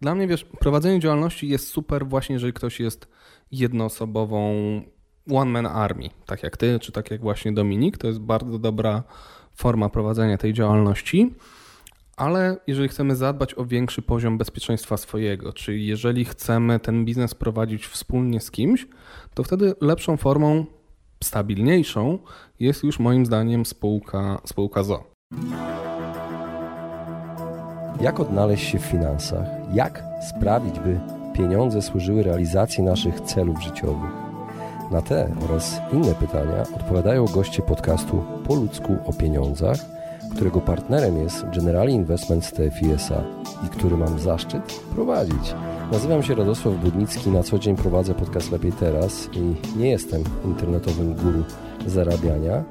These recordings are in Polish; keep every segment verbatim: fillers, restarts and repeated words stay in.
Dla mnie, wiesz, prowadzenie działalności jest super właśnie, jeżeli ktoś jest jednoosobową one man army, tak jak ty, czy tak jak właśnie Dominik. To jest bardzo dobra forma prowadzenia tej działalności, ale jeżeli chcemy zadbać o większy poziom bezpieczeństwa swojego, czyli jeżeli chcemy ten biznes prowadzić wspólnie z kimś, to wtedy lepszą formą, stabilniejszą jest już moim zdaniem spółka, spółka z o o. Jak odnaleźć się w finansach? Jak sprawić, by pieniądze służyły realizacji naszych celów życiowych? Na te oraz inne pytania odpowiadają goście podcastu Po Ludzku o Pieniądzach, którego partnerem jest Generali Investments T F I S A i który mam zaszczyt prowadzić. Nazywam się Radosław Budnicki, na co dzień prowadzę podcast Lepiej Teraz i nie jestem internetowym guru zarabiania.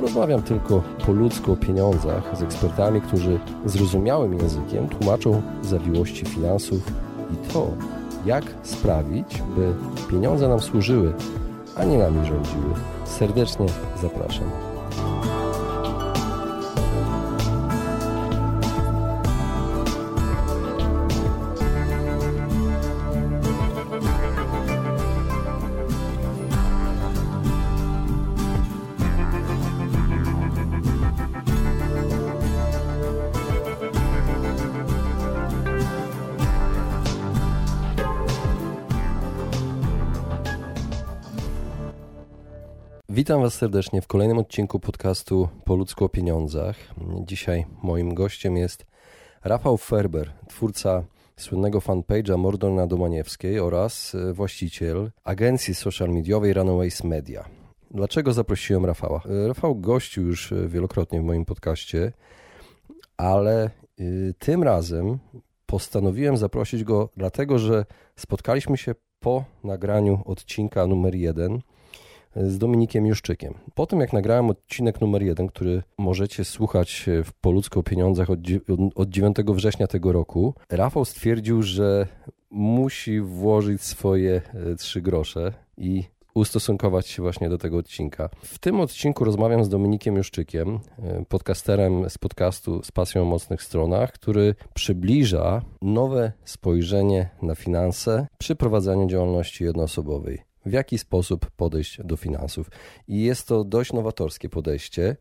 Rozmawiam tylko po ludzku o pieniądzach z ekspertami, którzy zrozumiałym językiem tłumaczą zawiłości finansów i to, jak sprawić, by pieniądze nam służyły, a nie nami rządziły. Serdecznie zapraszam. Witam Was serdecznie w kolejnym odcinku podcastu Po Ludzku o Pieniądzach. Dzisiaj moim gościem jest Rafał Ferber, twórca słynnego fanpage'a Mordor na Domaniewskiej oraz właściciel agencji social mediowej Runaways Media. Dlaczego zaprosiłem Rafała? Rafał gościł już wielokrotnie w moim podcaście, ale tym razem postanowiłem zaprosić go dlatego, że spotkaliśmy się po nagraniu odcinka numer jeden z Dominikiem Juszczykiem. Po tym jak nagrałem odcinek numer jeden, który możecie słuchać w Po Ludzku o Pieniądzach od dziewiątego września tego roku, Rafał stwierdził, że musi włożyć swoje trzy grosze i ustosunkować się właśnie do tego odcinka. W tym odcinku rozmawiam z Dominikiem Juszczykiem, podcasterem z podcastu Z Pasją o Mocnych Stronach, który przybliża nowe spojrzenie na finanse przy prowadzeniu działalności jednoosobowej. W jaki sposób podejść do finansów. I jest to dość nowatorskie podejście.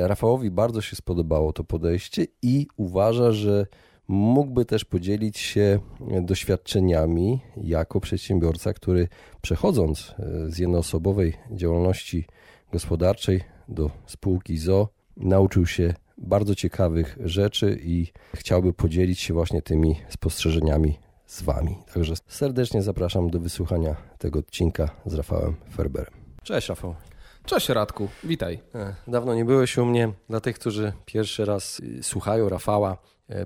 Rafałowi bardzo się spodobało to podejście i uważa, że mógłby też podzielić się doświadczeniami jako przedsiębiorca, który przechodząc z jednoosobowej działalności gospodarczej do spółki z o o nauczył się bardzo ciekawych rzeczy i chciałby podzielić się właśnie tymi spostrzeżeniami z Wami. Także serdecznie zapraszam do wysłuchania tego odcinka z Rafałem Ferberem. Cześć Rafał. Cześć Radku, witaj. Dawno nie byłeś u mnie. Dla tych, którzy pierwszy raz słuchają Rafała,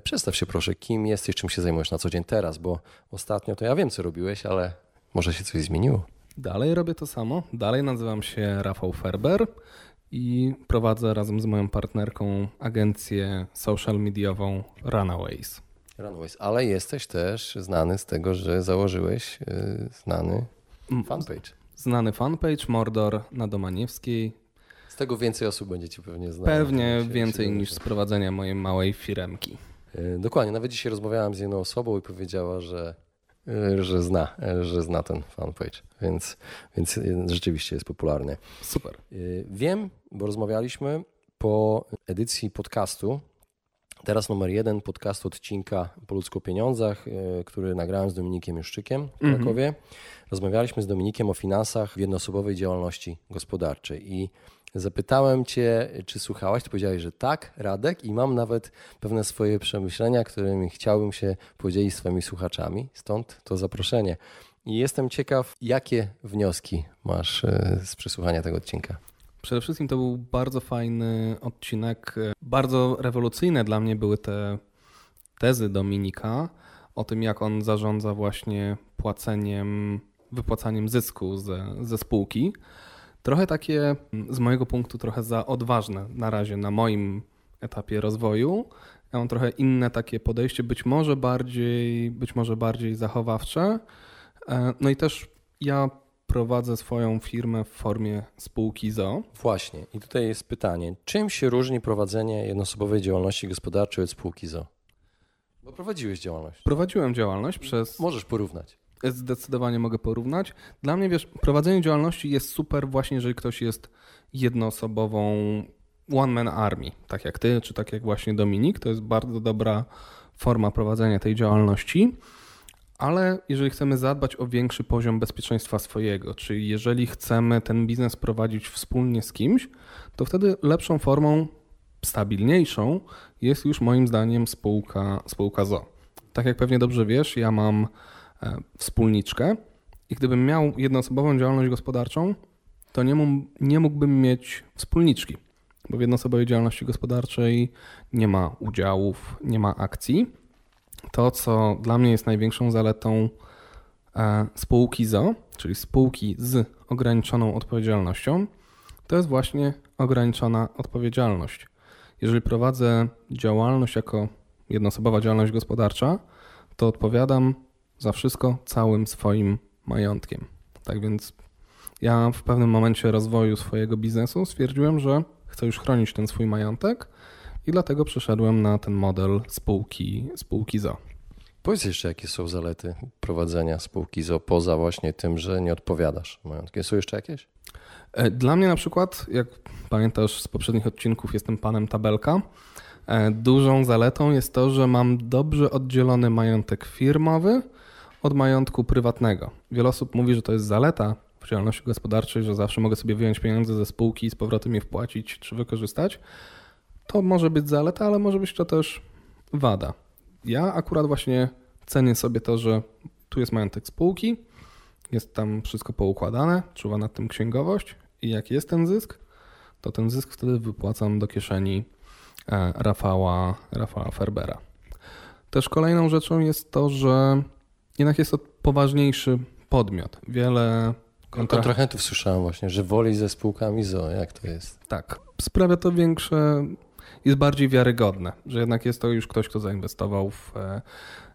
przedstaw się proszę, kim jesteś, czym się zajmujesz na co dzień teraz, bo ostatnio to ja wiem, co robiłeś, ale może się coś zmieniło. Dalej robię to samo. Dalej nazywam się Rafał Ferber i prowadzę razem z moją partnerką agencję social mediową Runaways. Runaways, ale jesteś też znany z tego, że założyłeś yy, znany fanpage. Znany fanpage Mordor na Domaniewskiej. Z tego więcej osób będzie Cię pewnie znać. Pewnie więcej niż z prowadzenia mojej małej firemki. Yy, dokładnie, nawet dzisiaj rozmawiałem z jedną osobą i powiedziała, że, yy, że, zna, yy, że zna ten fanpage, więc, więc yy, rzeczywiście jest popularny. Super. Yy, wiem, bo rozmawialiśmy po edycji podcastu. Teraz numer jeden podcastu odcinka Po Ludzku o Pieniądzach, który nagrałem z Dominikiem Juszczykiem w Krakowie. Mm -hmm. Rozmawialiśmy z Dominikiem o finansach w jednoosobowej działalności gospodarczej i zapytałem Cię, czy słuchałaś, Ty powiedziałeś, że tak, Radek, i mam nawet pewne swoje przemyślenia, którymi chciałbym się podzielić z Twoimi słuchaczami, stąd to zaproszenie. I jestem ciekaw, jakie wnioski masz z przesłuchania tego odcinka. Przede wszystkim to był bardzo fajny odcinek. Bardzo rewolucyjne dla mnie były te tezy Dominika o tym, jak on zarządza właśnie płaceniem, wypłacaniem zysku ze, ze spółki. Trochę takie z mojego punktu trochę za odważne na razie na moim etapie rozwoju. Ja mam trochę inne takie podejście, być może bardziej, być może bardziej zachowawcze. No i też ja prowadzę swoją firmę w formie spółki z o o. Właśnie. I tutaj jest pytanie. Czym się różni prowadzenie jednoosobowej działalności gospodarczej od spółki z o o? Bo prowadziłeś działalność. Prowadziłem działalność przez... Możesz porównać. Zdecydowanie mogę porównać. Dla mnie, wiesz, prowadzenie działalności jest super właśnie, jeżeli ktoś jest jednoosobową one-man army, tak jak ty, czy tak jak właśnie Dominik. To jest bardzo dobra forma prowadzenia tej działalności, ale jeżeli chcemy zadbać o większy poziom bezpieczeństwa swojego, czyli jeżeli chcemy ten biznes prowadzić wspólnie z kimś, to wtedy lepszą formą, stabilniejszą jest już moim zdaniem spółka, spółka z o o. Tak jak pewnie dobrze wiesz, ja mam wspólniczkę i gdybym miał jednoosobową działalność gospodarczą, to nie, mógł, nie mógłbym mieć wspólniczki, bo w jednoosobowej działalności gospodarczej nie ma udziałów, nie ma akcji. To, co dla mnie jest największą zaletą spółki z o o, czyli spółki z ograniczoną odpowiedzialnością, to jest właśnie ograniczona odpowiedzialność. Jeżeli prowadzę działalność jako jednoosobowa działalność gospodarcza, to odpowiadam za wszystko całym swoim majątkiem. Tak więc ja w pewnym momencie rozwoju swojego biznesu stwierdziłem, że chcę już chronić ten swój majątek i dlatego przeszedłem na ten model spółki, spółki z o o. Powiedz jeszcze, jakie są zalety prowadzenia spółki z o o poza właśnie tym, że nie odpowiadasz majątkiem. Są jeszcze jakieś? Dla mnie na przykład, jak pamiętasz z poprzednich odcinków, jestem panem tabelka. Dużą zaletą jest to, że mam dobrze oddzielony majątek firmowy od majątku prywatnego. Wiele osób mówi, że to jest zaleta w działalności gospodarczej, że zawsze mogę sobie wyjąć pieniądze ze spółki i z powrotem je wpłacić czy wykorzystać. To może być zaleta, ale może być to też wada. Ja akurat właśnie cenię sobie to, że tu jest majątek spółki, jest tam wszystko poukładane, czuwa nad tym księgowość i jak jest ten zysk, to ten zysk wtedy wypłacam do kieszeni Rafała, Rafała Ferbera. Też kolejną rzeczą jest to, że jednak jest to poważniejszy podmiot. Wiele kontra... kontrahentów słyszałem właśnie, że woli ze spółkami z o o. Jak to jest? Tak. Sprawia to większe... Jest bardziej wiarygodne, że jednak jest to już ktoś, kto zainwestował w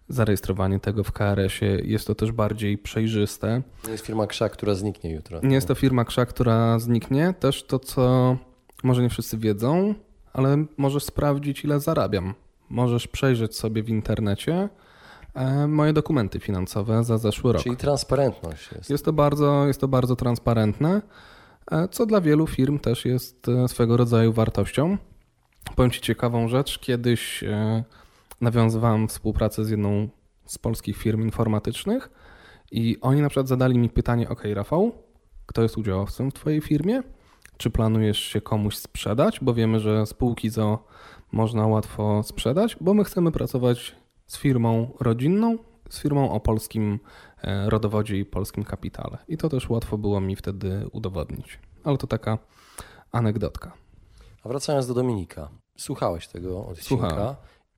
zarejestrowanie tego w ka er esie. Jest to też bardziej przejrzyste. Nie jest firma krzak, która zniknie jutro. Nie jest to firma krzak, która zniknie. Też to, co może nie wszyscy wiedzą, ale możesz sprawdzić, ile zarabiam. Możesz przejrzeć sobie w internecie moje dokumenty finansowe za zeszły rok. Czyli transparentność jest. Jest to bardzo, jest to bardzo transparentne, co dla wielu firm też jest swego rodzaju wartością. Powiem ci ciekawą rzecz. Kiedyś nawiązywałem współpracę z jedną z polskich firm informatycznych i oni na przykład zadali mi pytanie: OK, Rafał, kto jest udziałowcem w twojej firmie? Czy planujesz się komuś sprzedać? Bo wiemy, że spółki z o o można łatwo sprzedać, bo my chcemy pracować z firmą rodzinną, z firmą o polskim rodowodzie i polskim kapitale. I to też łatwo było mi wtedy udowodnić. Ale to taka anegdotka. A wracając do Dominika, słuchałeś tego odcinka. Słuchałem.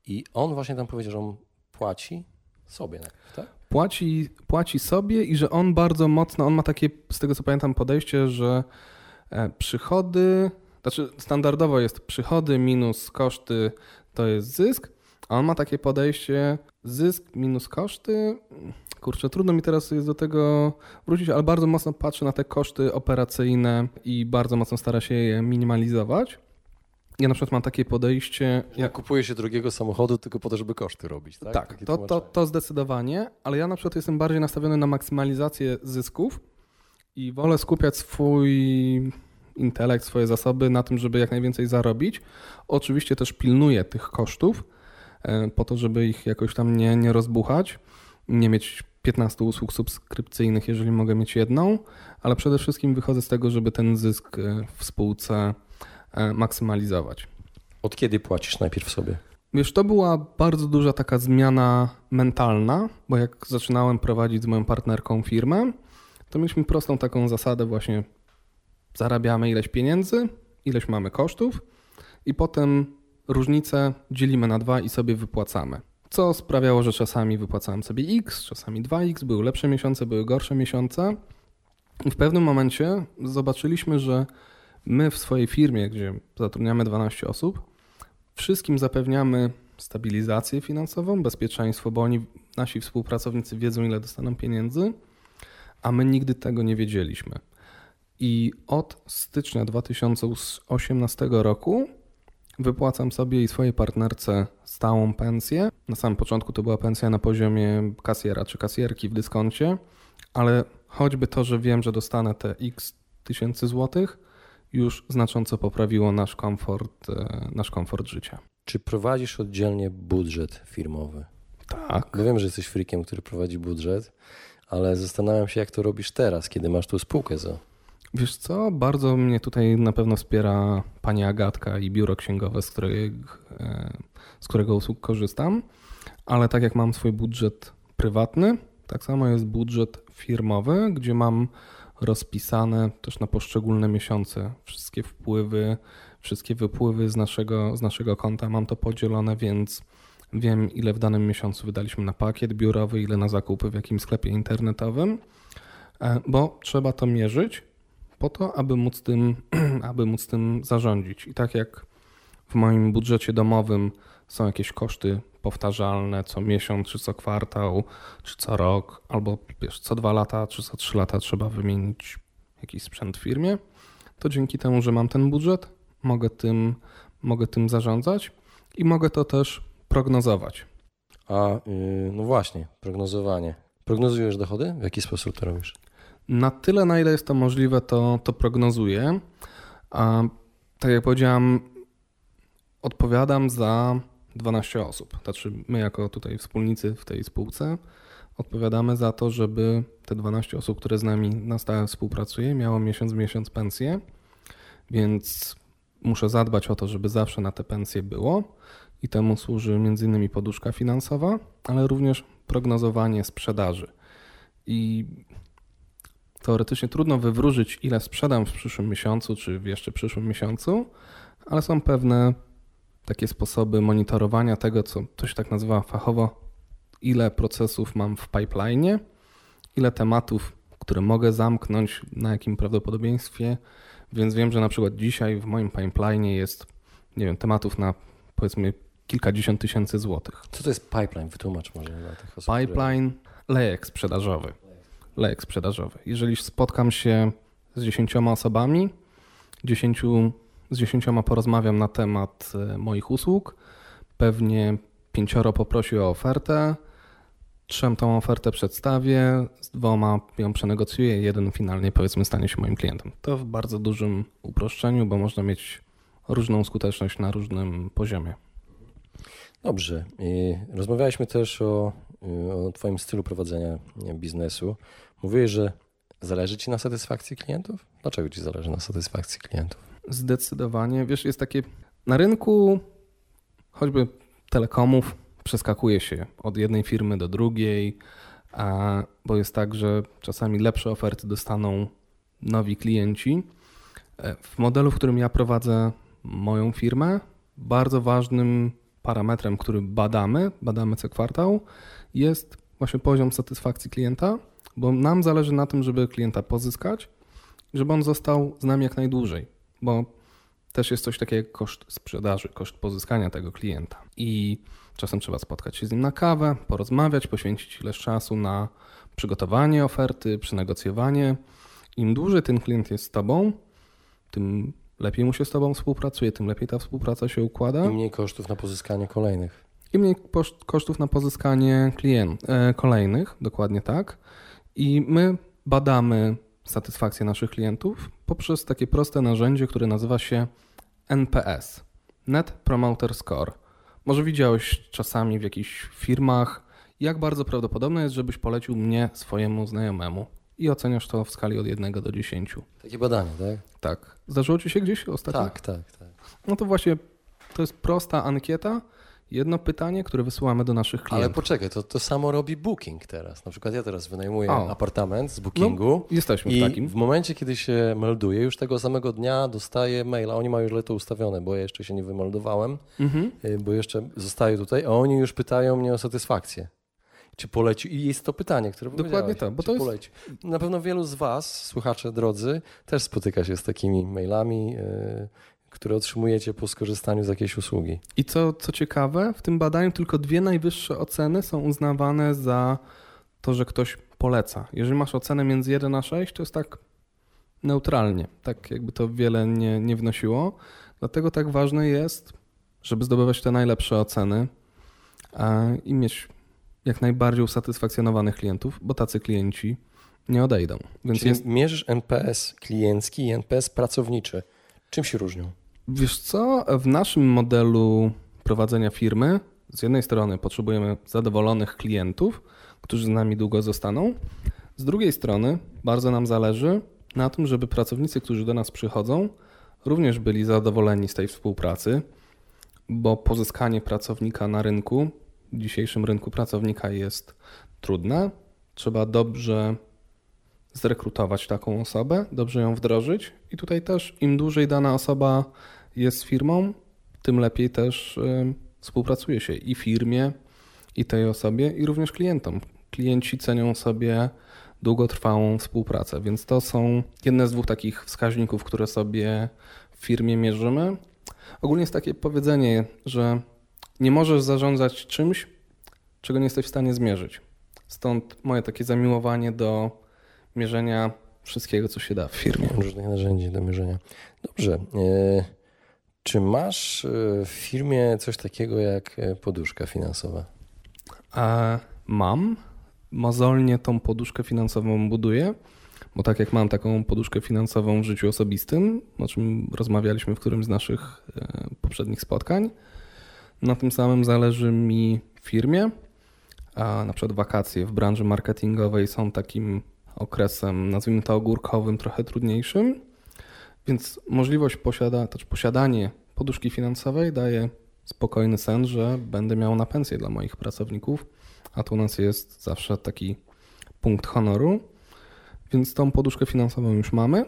I on właśnie tam powiedział, że on płaci sobie, tak? Płaci, płaci sobie i że on bardzo mocno, on ma takie, z tego co pamiętam, podejście, że przychody, znaczy standardowo jest przychody minus koszty to jest zysk, a on ma takie podejście zysk minus koszty, kurczę, trudno mi teraz jest do tego wrócić, ale bardzo mocno patrzy na te koszty operacyjne i bardzo mocno stara się je minimalizować. Ja na przykład mam takie podejście... Ja kupuję się drugiego samochodu tylko po to, żeby koszty robić, tak? Tak, to, to, to zdecydowanie, ale ja na przykład jestem bardziej nastawiony na maksymalizację zysków i wolę skupiać swój intelekt, swoje zasoby na tym, żeby jak najwięcej zarobić. Oczywiście też pilnuję tych kosztów po to, żeby ich jakoś tam nie, nie rozbuchać, nie mieć piętnastu usług subskrypcyjnych, jeżeli mogę mieć jedną, ale przede wszystkim wychodzę z tego, żeby ten zysk w spółce maksymalizować. Od kiedy płacisz najpierw sobie? Wiesz, to była bardzo duża taka zmiana mentalna, bo jak zaczynałem prowadzić z moją partnerką firmę, to mieliśmy prostą taką zasadę właśnie: zarabiamy ileś pieniędzy, ileś mamy kosztów i potem różnicę dzielimy na dwa i sobie wypłacamy. Co sprawiało, że czasami wypłacałem sobie X, czasami dwa X, były lepsze miesiące, były gorsze miesiące i w pewnym momencie zobaczyliśmy, że my w swojej firmie, gdzie zatrudniamy dwanaście osób, wszystkim zapewniamy stabilizację finansową, bezpieczeństwo, bo oni, nasi współpracownicy wiedzą, ile dostaną pieniędzy, a my nigdy tego nie wiedzieliśmy. I od stycznia dwa tysiące osiemnastego roku Wypłacam sobie i swojej partnerce stałą pensję. Na samym początku to była pensja na poziomie kasjera czy kasjerki w dyskoncie, ale choćby to, że wiem, że dostanę te x tysięcy złotych, już znacząco poprawiło nasz komfort, nasz komfort życia. Czy prowadzisz oddzielnie budżet firmowy? Tak. No wiem, że jesteś freakiem, który prowadzi budżet, ale zastanawiam się, jak to robisz teraz, kiedy masz tu spółkę z o o. Wiesz co, bardzo mnie tutaj na pewno wspiera pani Agatka i biuro księgowe, z, której, z którego usług korzystam, ale tak jak mam swój budżet prywatny, tak samo jest budżet firmowy, gdzie mam rozpisane też na poszczególne miesiące wszystkie wpływy, wszystkie wypływy z naszego, z naszego konta. Mam to podzielone, więc wiem, ile w danym miesiącu wydaliśmy na pakiet biurowy, ile na zakupy w jakimś sklepie internetowym, bo trzeba to mierzyć po to, aby móc tym, aby móc tym zarządzić. I tak jak w moim budżecie domowym są jakieś koszty powtarzalne co miesiąc, czy co kwartał, czy co rok, albo wiesz, co dwa lata, czy co trzy lata trzeba wymienić jakiś sprzęt w firmie, to dzięki temu, że mam ten budżet, mogę tym, mogę tym zarządzać i mogę to też prognozować. A yy, no właśnie, prognozowanie. Prognozujesz dochody? W jaki sposób to robisz? Na tyle, na ile jest to możliwe, to, to prognozuję. A, tak jak powiedziałem, odpowiadam za dwanaście osób. Znaczy my jako tutaj wspólnicy w tej spółce odpowiadamy za to, żeby te dwanaście osób, które z nami na stałe współpracuje, miało miesiąc w miesiąc pensję, więc muszę zadbać o to, żeby zawsze na te pensje było i temu służy między innymi poduszka finansowa, ale również prognozowanie sprzedaży. I teoretycznie trudno wywróżyć, ile sprzedam w przyszłym miesiącu czy w jeszcze przyszłym miesiącu, ale są pewne takie sposoby monitorowania tego, co to się tak nazywa fachowo, ile procesów mam w pipeline'ie, ile tematów, które mogę zamknąć, na jakim prawdopodobieństwie, więc wiem, że na przykład dzisiaj w moim pipeline'ie jest, nie wiem, tematów na powiedzmy kilkadziesiąt tysięcy złotych. Co to jest pipeline? Wytłumacz może dla tych osób. Pipeline, lejek sprzedażowy. Lejek sprzedażowy. Jeżeli spotkam się z dziesięcioma osobami, dziesięciu Z dziesięcioma porozmawiam na temat moich usług. Pewnie pięcioro poprosi o ofertę. Trzem tą ofertę przedstawię, z dwoma ją przenegocjuję, jeden finalnie powiedzmy stanie się moim klientem. To w bardzo dużym uproszczeniu, bo można mieć różną skuteczność na różnym poziomie. Dobrze. Rozmawialiśmy też o, o twoim stylu prowadzenia biznesu. Mówiłeś, że zależy ci na satysfakcji klientów? Dlaczego ci zależy na satysfakcji klientów? Zdecydowanie. Wiesz, jest takie, na rynku choćby telekomów przeskakuje się od jednej firmy do drugiej, a, bo jest tak, że czasami lepsze oferty dostaną nowi klienci. W modelu, w którym ja prowadzę moją firmę, bardzo ważnym parametrem, który badamy, badamy co kwartał, jest właśnie poziom satysfakcji klienta, bo nam zależy na tym, żeby klienta pozyskać, żeby on został z nami jak najdłużej. Bo też jest coś takiego jak koszt sprzedaży, koszt pozyskania tego klienta. I czasem trzeba spotkać się z nim na kawę, porozmawiać, poświęcić ileś czasu na przygotowanie oferty, przynegocjowanie. Im dłużej ten klient jest z tobą, tym lepiej mu się z tobą współpracuje, tym lepiej ta współpraca się układa. Im mniej kosztów na pozyskanie kolejnych. Im mniej kosztów na pozyskanie klient, e, kolejnych, dokładnie tak. I my badamy satysfakcję naszych klientów poprzez takie proste narzędzie, które nazywa się N P S, Net Promoter Score. Może widziałeś czasami w jakichś firmach, jak bardzo prawdopodobne jest, żebyś polecił mnie swojemu znajomemu i oceniasz to w skali od jeden do dziesięciu. Takie badanie, tak? Tak. Zdarzyło ci się gdzieś ostatnio? Tak, tak, tak. No to właśnie to jest prosta ankieta, jedno pytanie, które wysyłamy do naszych klientów. Ale poczekaj, to, to samo robi Booking teraz. Na przykład ja teraz wynajmuję o. apartament z Bookingu. No, jesteśmy i w takim. W momencie, kiedy się melduję, już tego samego dnia dostaję maila. Oni mają już to ustawione, bo ja jeszcze się nie wymeldowałem, mhm. bo jeszcze zostaję tutaj, a oni już pytają mnie o satysfakcję. Czy polecił? I jest to pytanie, które dokładnie to, bo to jest... polecił. Na pewno wielu z was, słuchacze drodzy, też spotyka się z takimi mailami, yy, które otrzymujecie po skorzystaniu z jakiejś usługi. I co, co ciekawe, w tym badaniu tylko dwie najwyższe oceny są uznawane za to, że ktoś poleca. Jeżeli masz ocenę między jeden a sześć, to jest tak neutralnie, tak jakby to wiele nie, nie wnosiło. Dlatego tak ważne jest żeby zdobywać te najlepsze oceny i mieć jak najbardziej usatysfakcjonowanych klientów, bo tacy klienci nie odejdą. Więc Czyli jest... mierzysz N P S kliencki i N P S pracowniczy. Czym się różnią? Wiesz co, w naszym modelu prowadzenia firmy z jednej strony potrzebujemy zadowolonych klientów, którzy z nami długo zostaną. Z drugiej strony bardzo nam zależy na tym, żeby pracownicy, którzy do nas przychodzą, również byli zadowoleni z tej współpracy, bo pozyskanie pracownika na rynku, w dzisiejszym rynku pracownika jest trudne. Trzeba dobrze zrekrutować taką osobę, dobrze ją wdrożyć i tutaj też im dłużej dana osoba jest z firmą, tym lepiej też współpracuje się i firmie, i tej osobie, i również klientom. Klienci cenią sobie długotrwałą współpracę, więc to są jedne z dwóch takich wskaźników, które sobie w firmie mierzymy. Ogólnie jest takie powiedzenie, że nie możesz zarządzać czymś, czego nie jesteś w stanie zmierzyć. Stąd moje takie zamiłowanie do mierzenia wszystkiego, co się da w firmie. Różnych narzędzi do mierzenia. Dobrze. Czy masz w firmie coś takiego jak poduszka finansowa? A mam. Mozolnie tą poduszkę finansową buduję, bo tak jak mam taką poduszkę finansową w życiu osobistym, o czym rozmawialiśmy w którymś z naszych poprzednich spotkań, na tym samym zależy mi w firmie, a na przykład wakacje w branży marketingowej są takim okresem, nazwijmy to ogórkowym, trochę trudniejszym, więc możliwość posiada, to posiadanie poduszki finansowej daje spokojny sen, że będę miał na pensję dla moich pracowników, a to u nas jest zawsze taki punkt honoru, więc tą poduszkę finansową już mamy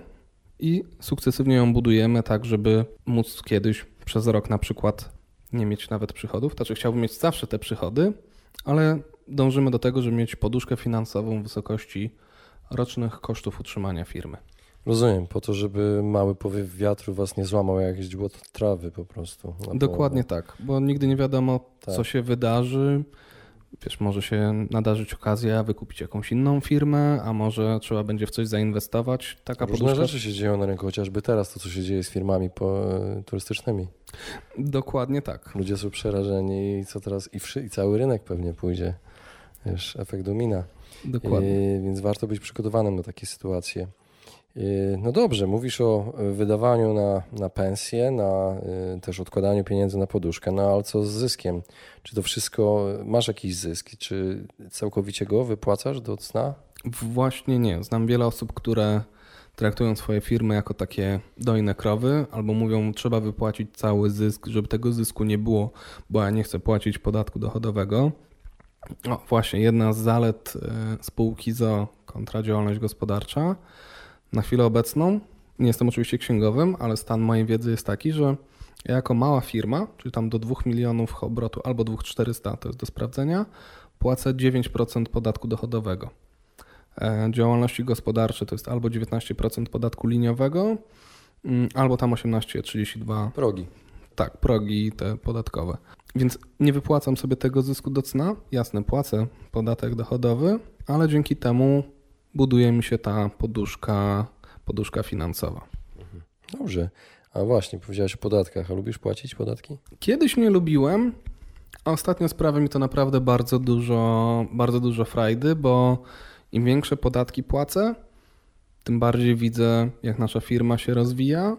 i sukcesywnie ją budujemy tak, żeby móc kiedyś przez rok na przykład nie mieć nawet przychodów, znaczy chciałbym mieć zawsze te przychody, ale dążymy do tego, żeby mieć poduszkę finansową w wysokości rocznych kosztów utrzymania firmy. Rozumiem, po to, żeby mały powiew wiatru was nie złamał jak źdźbło trawy po prostu. Dokładnie tak, bo nigdy nie wiadomo, tak. co się wydarzy. Wiesz, może się nadarzyć okazja wykupić jakąś inną firmę, a może trzeba będzie w coś zainwestować. Taka Różne poduszka... rzeczy się dzieją na rynku, chociażby teraz to, co się dzieje z firmami po, turystycznymi. Dokładnie tak. Ludzie są przerażeni i co teraz i, wszy... i cały rynek pewnie pójdzie. Wiesz, efekt domina. Dokładnie. I, więc warto być przygotowanym na takie sytuacje. I, no dobrze, mówisz o wydawaniu na, na pensję, na y, też odkładaniu pieniędzy na poduszkę, no ale co z zyskiem? Czy to wszystko, masz jakiś zysk? Czy całkowicie go wypłacasz do cna? Właśnie nie. Znam wiele osób, które traktują swoje firmy jako takie dojne krowy albo mówią, trzeba wypłacić cały zysk, żeby tego zysku nie było, bo ja nie chcę płacić podatku dochodowego. No właśnie, jedna z zalet spółki z o o kontra działalność gospodarcza na chwilę obecną, nie jestem oczywiście księgowym, ale stan mojej wiedzy jest taki, że ja jako mała firma, czyli tam do dwóch milionów obrotu albo dwa tysiące czterysta, to jest do sprawdzenia, płacę dziewięć procent podatku dochodowego. Działalności gospodarcze to jest albo dziewiętnaście procent podatku liniowego, albo tam osiemnaście trzydzieści dwa. Progi. Tak, progi te podatkowe. Więc nie wypłacam sobie tego zysku do cna. Jasne, płacę podatek dochodowy, ale dzięki temu buduje mi się ta poduszka, poduszka finansowa. Dobrze. A właśnie, powiedziałeś o podatkach. A lubisz płacić podatki? Kiedyś nie lubiłem, a ostatnio sprawia mi to naprawdę bardzo dużo, bardzo dużo frajdy, bo im większe podatki płacę, tym bardziej widzę, jak nasza firma się rozwija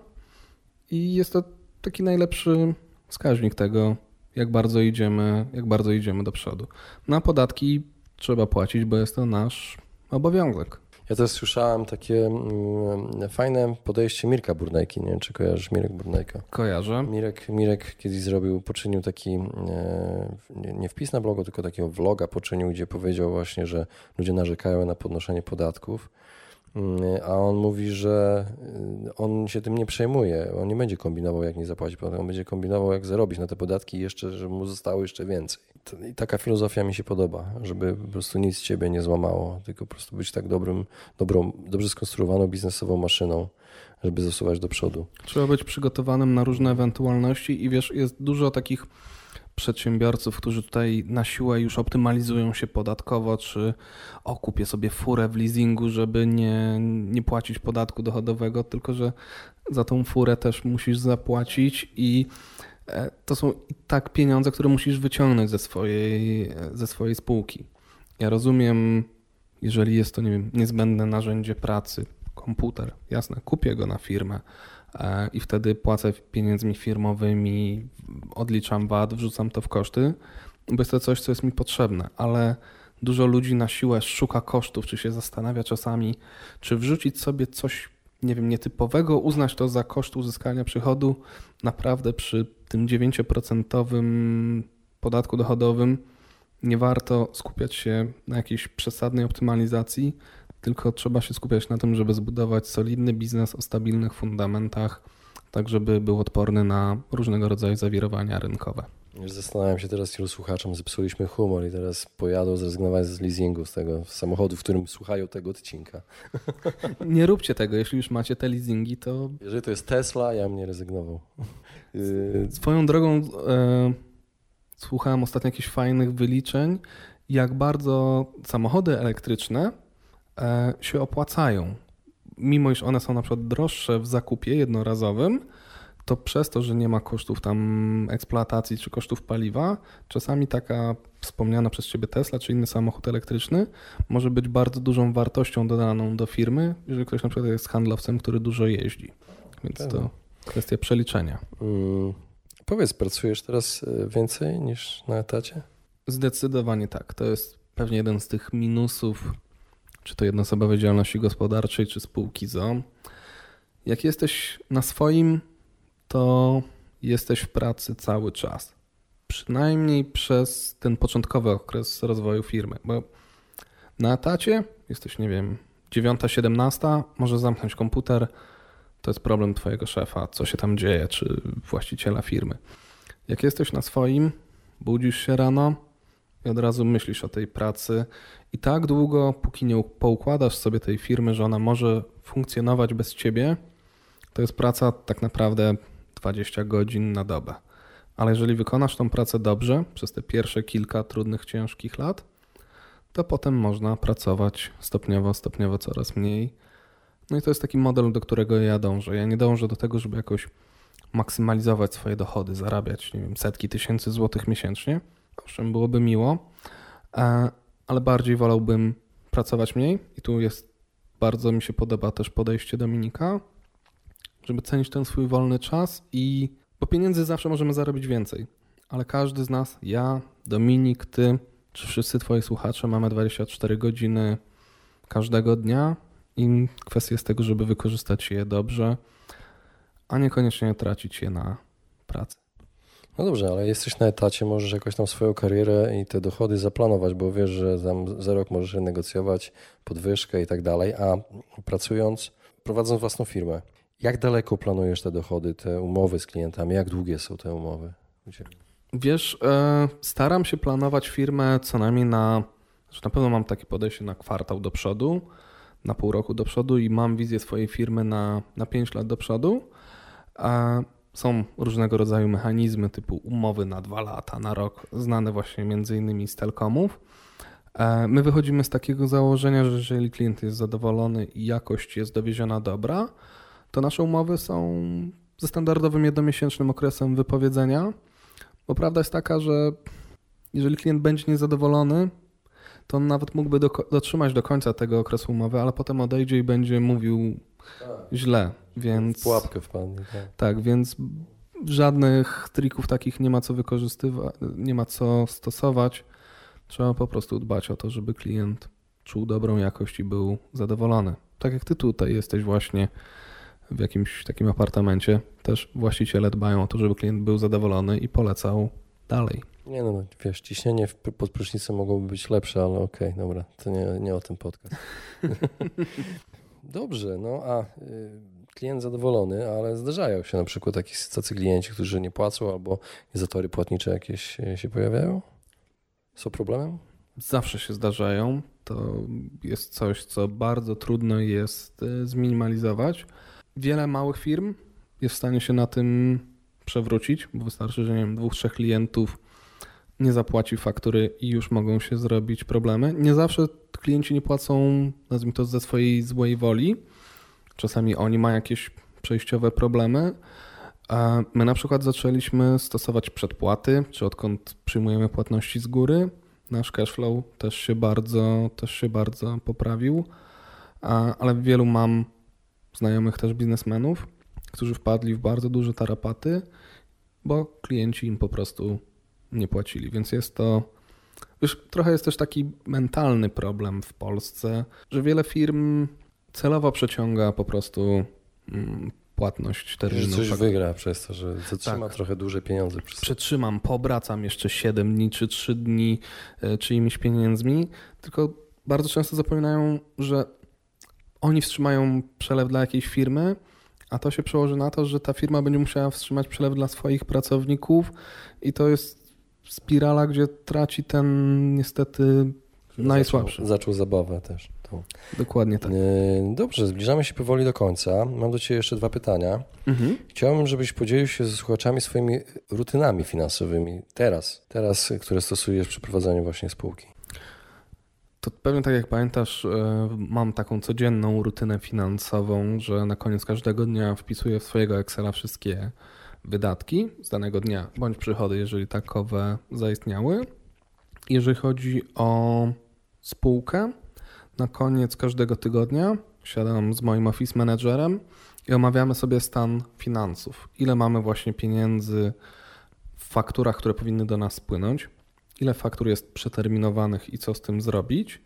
i jest to taki najlepszy wskaźnik tego, jak bardzo idziemy, jak bardzo idziemy do przodu. Na podatki trzeba płacić, bo jest to nasz obowiązek. Ja też słyszałem takie fajne podejście Mirka Burnajki. Nie wiem, czy kojarzysz Mirek Burnajka? Kojarzę. Mirek, Mirek kiedyś zrobił, poczynił taki, nie wpis na blogu, tylko takiego vloga poczynił, gdzie powiedział właśnie, że ludzie narzekają na podnoszenie podatków. A on mówi, że on się tym nie przejmuje. On nie będzie kombinował, jak nie zapłacić podatku. On będzie kombinował, jak zarobić na te podatki i jeszcze, żeby mu zostało jeszcze więcej. I taka filozofia mi się podoba, żeby po prostu nic z ciebie nie złamało, tylko po prostu być tak dobrym, dobrą, dobrze skonstruowaną biznesową maszyną, żeby zasuwać do przodu. Trzeba być przygotowanym na różne ewentualności i wiesz, jest dużo takich przedsiębiorców, którzy tutaj na siłę już optymalizują się podatkowo, czy o, kupię sobie furę w leasingu, żeby nie, nie płacić podatku dochodowego, tylko że za tą furę też musisz zapłacić i to są i tak pieniądze, które musisz wyciągnąć ze swojej, ze swojej spółki. Ja rozumiem, jeżeli jest to, nie wiem, niezbędne narzędzie pracy, komputer, jasne, kupię go na firmę i wtedy płacę pieniędzmi firmowymi, odliczam V A T, wrzucam to w koszty, bo jest to coś, co jest mi potrzebne, ale dużo ludzi na siłę szuka kosztów, czy się zastanawia czasami, czy wrzucić sobie coś, nie wiem, nietypowego, uznać to za koszt uzyskania przychodu. Naprawdę przy tym dziewięć procent podatku dochodowym nie warto skupiać się na jakiejś przesadnej optymalizacji, tylko trzeba się skupiać na tym, żeby zbudować solidny biznes o stabilnych fundamentach, tak żeby był odporny na różnego rodzaju zawirowania rynkowe. Zastanawiam się teraz, ilu słuchaczom zepsuliśmy humor i teraz pojadą zrezygnować z leasingu, z tego samochodu, w którym słuchają tego odcinka. Nie róbcie tego, jeśli już macie te leasingi, to... Jeżeli to jest Tesla, ja bym nie rezygnował. Swoją drogą e, słuchałem ostatnio jakichś fajnych wyliczeń, jak bardzo samochody elektryczne e, się opłacają. Mimo iż one są na przykład droższe w zakupie jednorazowym, to przez to, że nie ma kosztów tam eksploatacji czy kosztów paliwa, czasami taka wspomniana przez ciebie Tesla czy inny samochód elektryczny może być bardzo dużą wartością dodaną do firmy, jeżeli ktoś na przykład jest handlowcem, który dużo jeździ. Więc pewnie. To kwestia przeliczenia. Hmm. Powiedz, pracujesz teraz więcej niż na etacie? Zdecydowanie tak. To jest pewnie jeden z tych minusów, czy to jednoosobowej działalności gospodarczej, czy spółki z o o. Jak jesteś na swoim, to jesteś w pracy cały czas. Przynajmniej przez ten początkowy okres rozwoju firmy. Bo na etacie jesteś, nie wiem, dziewiąta, siedemnasta, możesz zamknąć komputer, to jest problem twojego szefa, co się tam dzieje, czy właściciela firmy. Jak jesteś na swoim, budzisz się rano i od razu myślisz o tej pracy i tak długo, póki nie poukładasz sobie tej firmy, że ona może funkcjonować bez ciebie, to jest praca tak naprawdę dwadzieścia godzin na dobę. Ale jeżeli wykonasz tą pracę dobrze przez te pierwsze kilka trudnych, ciężkich lat, to potem można pracować stopniowo, stopniowo coraz mniej. No i to jest taki model, do którego ja dążę. Ja nie dążę do tego, żeby jakoś maksymalizować swoje dochody, zarabiać, nie wiem, setki tysięcy złotych miesięcznie. Owszem, byłoby miło, ale bardziej wolałbym pracować mniej. I tu jest, bardzo mi się podoba też podejście Dominika, żeby cenić ten swój wolny czas i bo pieniędzy zawsze możemy zarobić więcej, ale każdy z nas, ja, Dominik, ty, czy wszyscy twoi słuchacze mamy dwadzieścia cztery godziny każdego dnia i kwestia jest tego, żeby wykorzystać je dobrze, a niekoniecznie tracić je na pracę. No dobrze, ale jesteś na etacie, możesz jakoś tam swoją karierę i te dochody zaplanować, bo wiesz, że tam za rok możesz renegocjować podwyżkę i tak dalej, a pracując, prowadząc własną firmę, jak daleko planujesz te dochody, te umowy z klientami? Jak długie są te umowy? Wiesz, staram się planować firmę co najmniej na, znaczy na pewno mam takie podejście na kwartał do przodu, na pół roku do przodu i mam wizję swojej firmy na, na pięć lat do przodu. Są różnego rodzaju mechanizmy typu umowy na dwa lata, na rok, znane właśnie między innymi z telkomów. My wychodzimy z takiego założenia, że jeżeli klient jest zadowolony i jakość jest dowieziona dobra, to nasze umowy są ze standardowym jednomiesięcznym okresem wypowiedzenia, bo prawda jest taka, że jeżeli klient będzie niezadowolony, to on nawet mógłby dotrzymać do końca tego okresu umowy, ale potem odejdzie i będzie mówił A, źle, więc... W pułapkę wpadnie. Tak. tak, więc żadnych trików takich nie ma co wykorzystywać, nie ma co stosować. Trzeba po prostu dbać o to, żeby klient czuł dobrą jakość i był zadowolony. Tak jak ty tutaj jesteś właśnie w jakimś takim apartamencie, też właściciele dbają o to, żeby klient był zadowolony i polecał dalej. Nie no, wiesz, ciśnienie pod prysznicem mogłoby być lepsze, ale okej, okay, dobra, to nie, nie o tym podcast. Dobrze, no a klient zadowolony, ale zdarzają się na przykład takie tacy klienci, którzy nie płacą albo zatory płatnicze jakieś się pojawiają? Są problemem? Zawsze się zdarzają. To jest coś, co bardzo trudno jest zminimalizować. Wiele małych firm jest w stanie się na tym przewrócić, bo wystarczy, że nie wiem, dwóch, trzech klientów nie zapłaci faktury i już mogą się zrobić problemy. Nie zawsze klienci nie płacą, nazwijmy to, ze swojej złej woli. Czasami oni mają jakieś przejściowe problemy, A my na przykład zaczęliśmy stosować przedpłaty, czy odkąd przyjmujemy płatności z góry, nasz cashflow też się bardzo, też się bardzo poprawił, ale wielu mam znajomych też biznesmenów, którzy wpadli w bardzo duże tarapaty, bo klienci im po prostu nie płacili, więc jest to, wiesz, trochę jest też taki mentalny problem w Polsce, że wiele firm celowo przeciąga po prostu mm, płatność terminu. Że coś tak wygra przez to, że zatrzyma tak. trochę duże pieniądze. Przez Przetrzymam, powracam jeszcze siedem dni czy trzy dni czyimiś pieniędzmi, tylko bardzo często zapominają, że oni wstrzymają przelew dla jakiejś firmy, a to się przełoży na to, że ta firma będzie musiała wstrzymać przelew dla swoich pracowników i to jest spirala, gdzie traci ten niestety najsłabszy. Zaczął, zaczął zabawę też. Dokładnie tak. Dobrze, zbliżamy się powoli do końca. Mam do ciebie jeszcze dwa pytania. Mhm. Chciałbym, żebyś podzielił się ze słuchaczami swoimi rutynami finansowymi teraz, teraz, które stosujesz przy prowadzeniu właśnie spółki. To pewnie tak jak pamiętasz, mam taką codzienną rutynę finansową, że na koniec każdego dnia wpisuję w swojego Excela wszystkie wydatki z danego dnia, bądź przychody, jeżeli takowe zaistniały. Jeżeli chodzi o spółkę, na koniec każdego tygodnia siadam z moim office managerem i omawiamy sobie stan finansów. Ile mamy właśnie pieniędzy w fakturach, które powinny do nas spłynąć, ile faktur jest przeterminowanych i co z tym zrobić,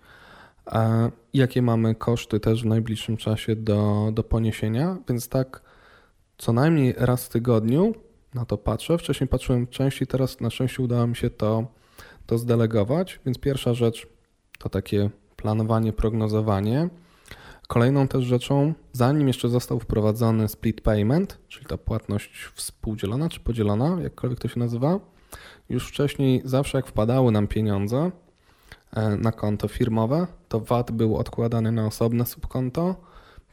jakie mamy koszty też w najbliższym czasie do, do poniesienia, więc tak co najmniej raz w tygodniu na to patrzę. Wcześniej patrzyłem częściej, teraz na szczęście udało mi się to, to zdelegować, więc pierwsza rzecz to takie planowanie, prognozowanie. Kolejną też rzeczą, zanim jeszcze został wprowadzony split payment, czyli ta płatność współdzielona czy podzielona, jakkolwiek to się nazywa, już wcześniej zawsze jak wpadały nam pieniądze na konto firmowe, to V A T był odkładany na osobne subkonto,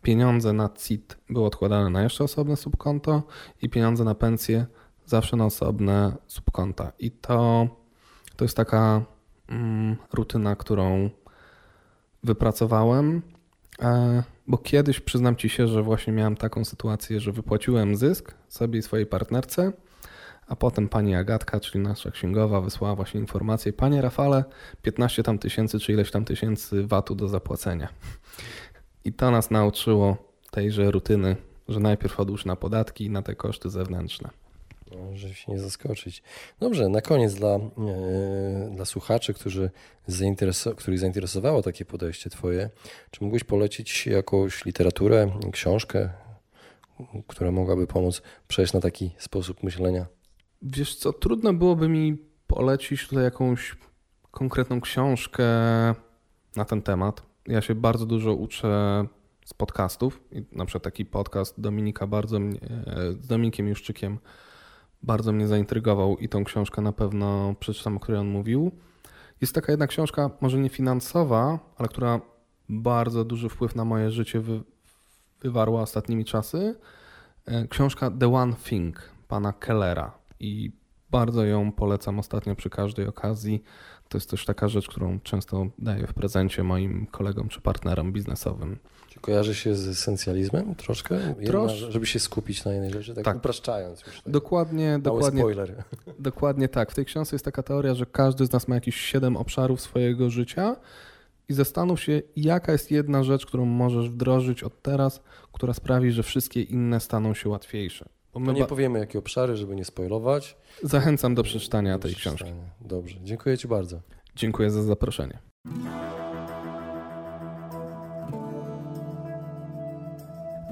pieniądze na C I T były odkładane na jeszcze osobne subkonto i pieniądze na pensje zawsze na osobne subkonta. I to, to jest taka mm, rutyna, którą wypracowałem, bo kiedyś przyznam ci się, że właśnie miałem taką sytuację, że wypłaciłem zysk sobie i swojej partnerce, a potem pani Agatka, czyli nasza księgowa, wysłała właśnie informację: panie Rafale, piętnaście tam tysięcy czy ileś tam tysięcy V A T-u do zapłacenia. I to nas nauczyło tejże rutyny, że najpierw odłóż na podatki i na te koszty zewnętrzne. Żeby się nie zaskoczyć. Dobrze, na koniec dla, yy, dla słuchaczy, którzy zainteresu- których zainteresowało takie podejście twoje, czy mógłbyś polecić jakąś literaturę, książkę, która mogłaby pomóc przejść na taki sposób myślenia? Wiesz co, trudno byłoby mi polecić tutaj jakąś konkretną książkę na ten temat. Ja się bardzo dużo uczę z podcastów. Na przykład taki podcast Dominika bardzo mnie, z Dominikiem Juszczykiem bardzo mnie zaintrygował i tą książkę na pewno przeczytam, o której on mówił. Jest taka jedna książka, może nie finansowa, ale która bardzo duży wpływ na moje życie wywarła ostatnimi czasy. Książka The One Thing pana Kellera i bardzo ją polecam ostatnio przy każdej okazji. To jest też taka rzecz, którą często daję w prezencie moim kolegom czy partnerom biznesowym. Czy kojarzy się z esencjalizmem troszkę? Trosz... Jedna, żeby się skupić na jednej rzeczy, tak, tak. upraszczając już. Tak. Dokładnie, dokładnie, spoiler. Dokładnie tak. W tej książce jest taka teoria, że każdy z nas ma jakieś siedem obszarów swojego życia i zastanów się, jaka jest jedna rzecz, którą możesz wdrożyć od teraz, która sprawi, że wszystkie inne staną się łatwiejsze. Bo my nie powiemy, jakie obszary, żeby nie spoilować. Zachęcam do przeczytania do tej przeczytania. książki. Dobrze, dziękuję ci bardzo. Dziękuję za zaproszenie.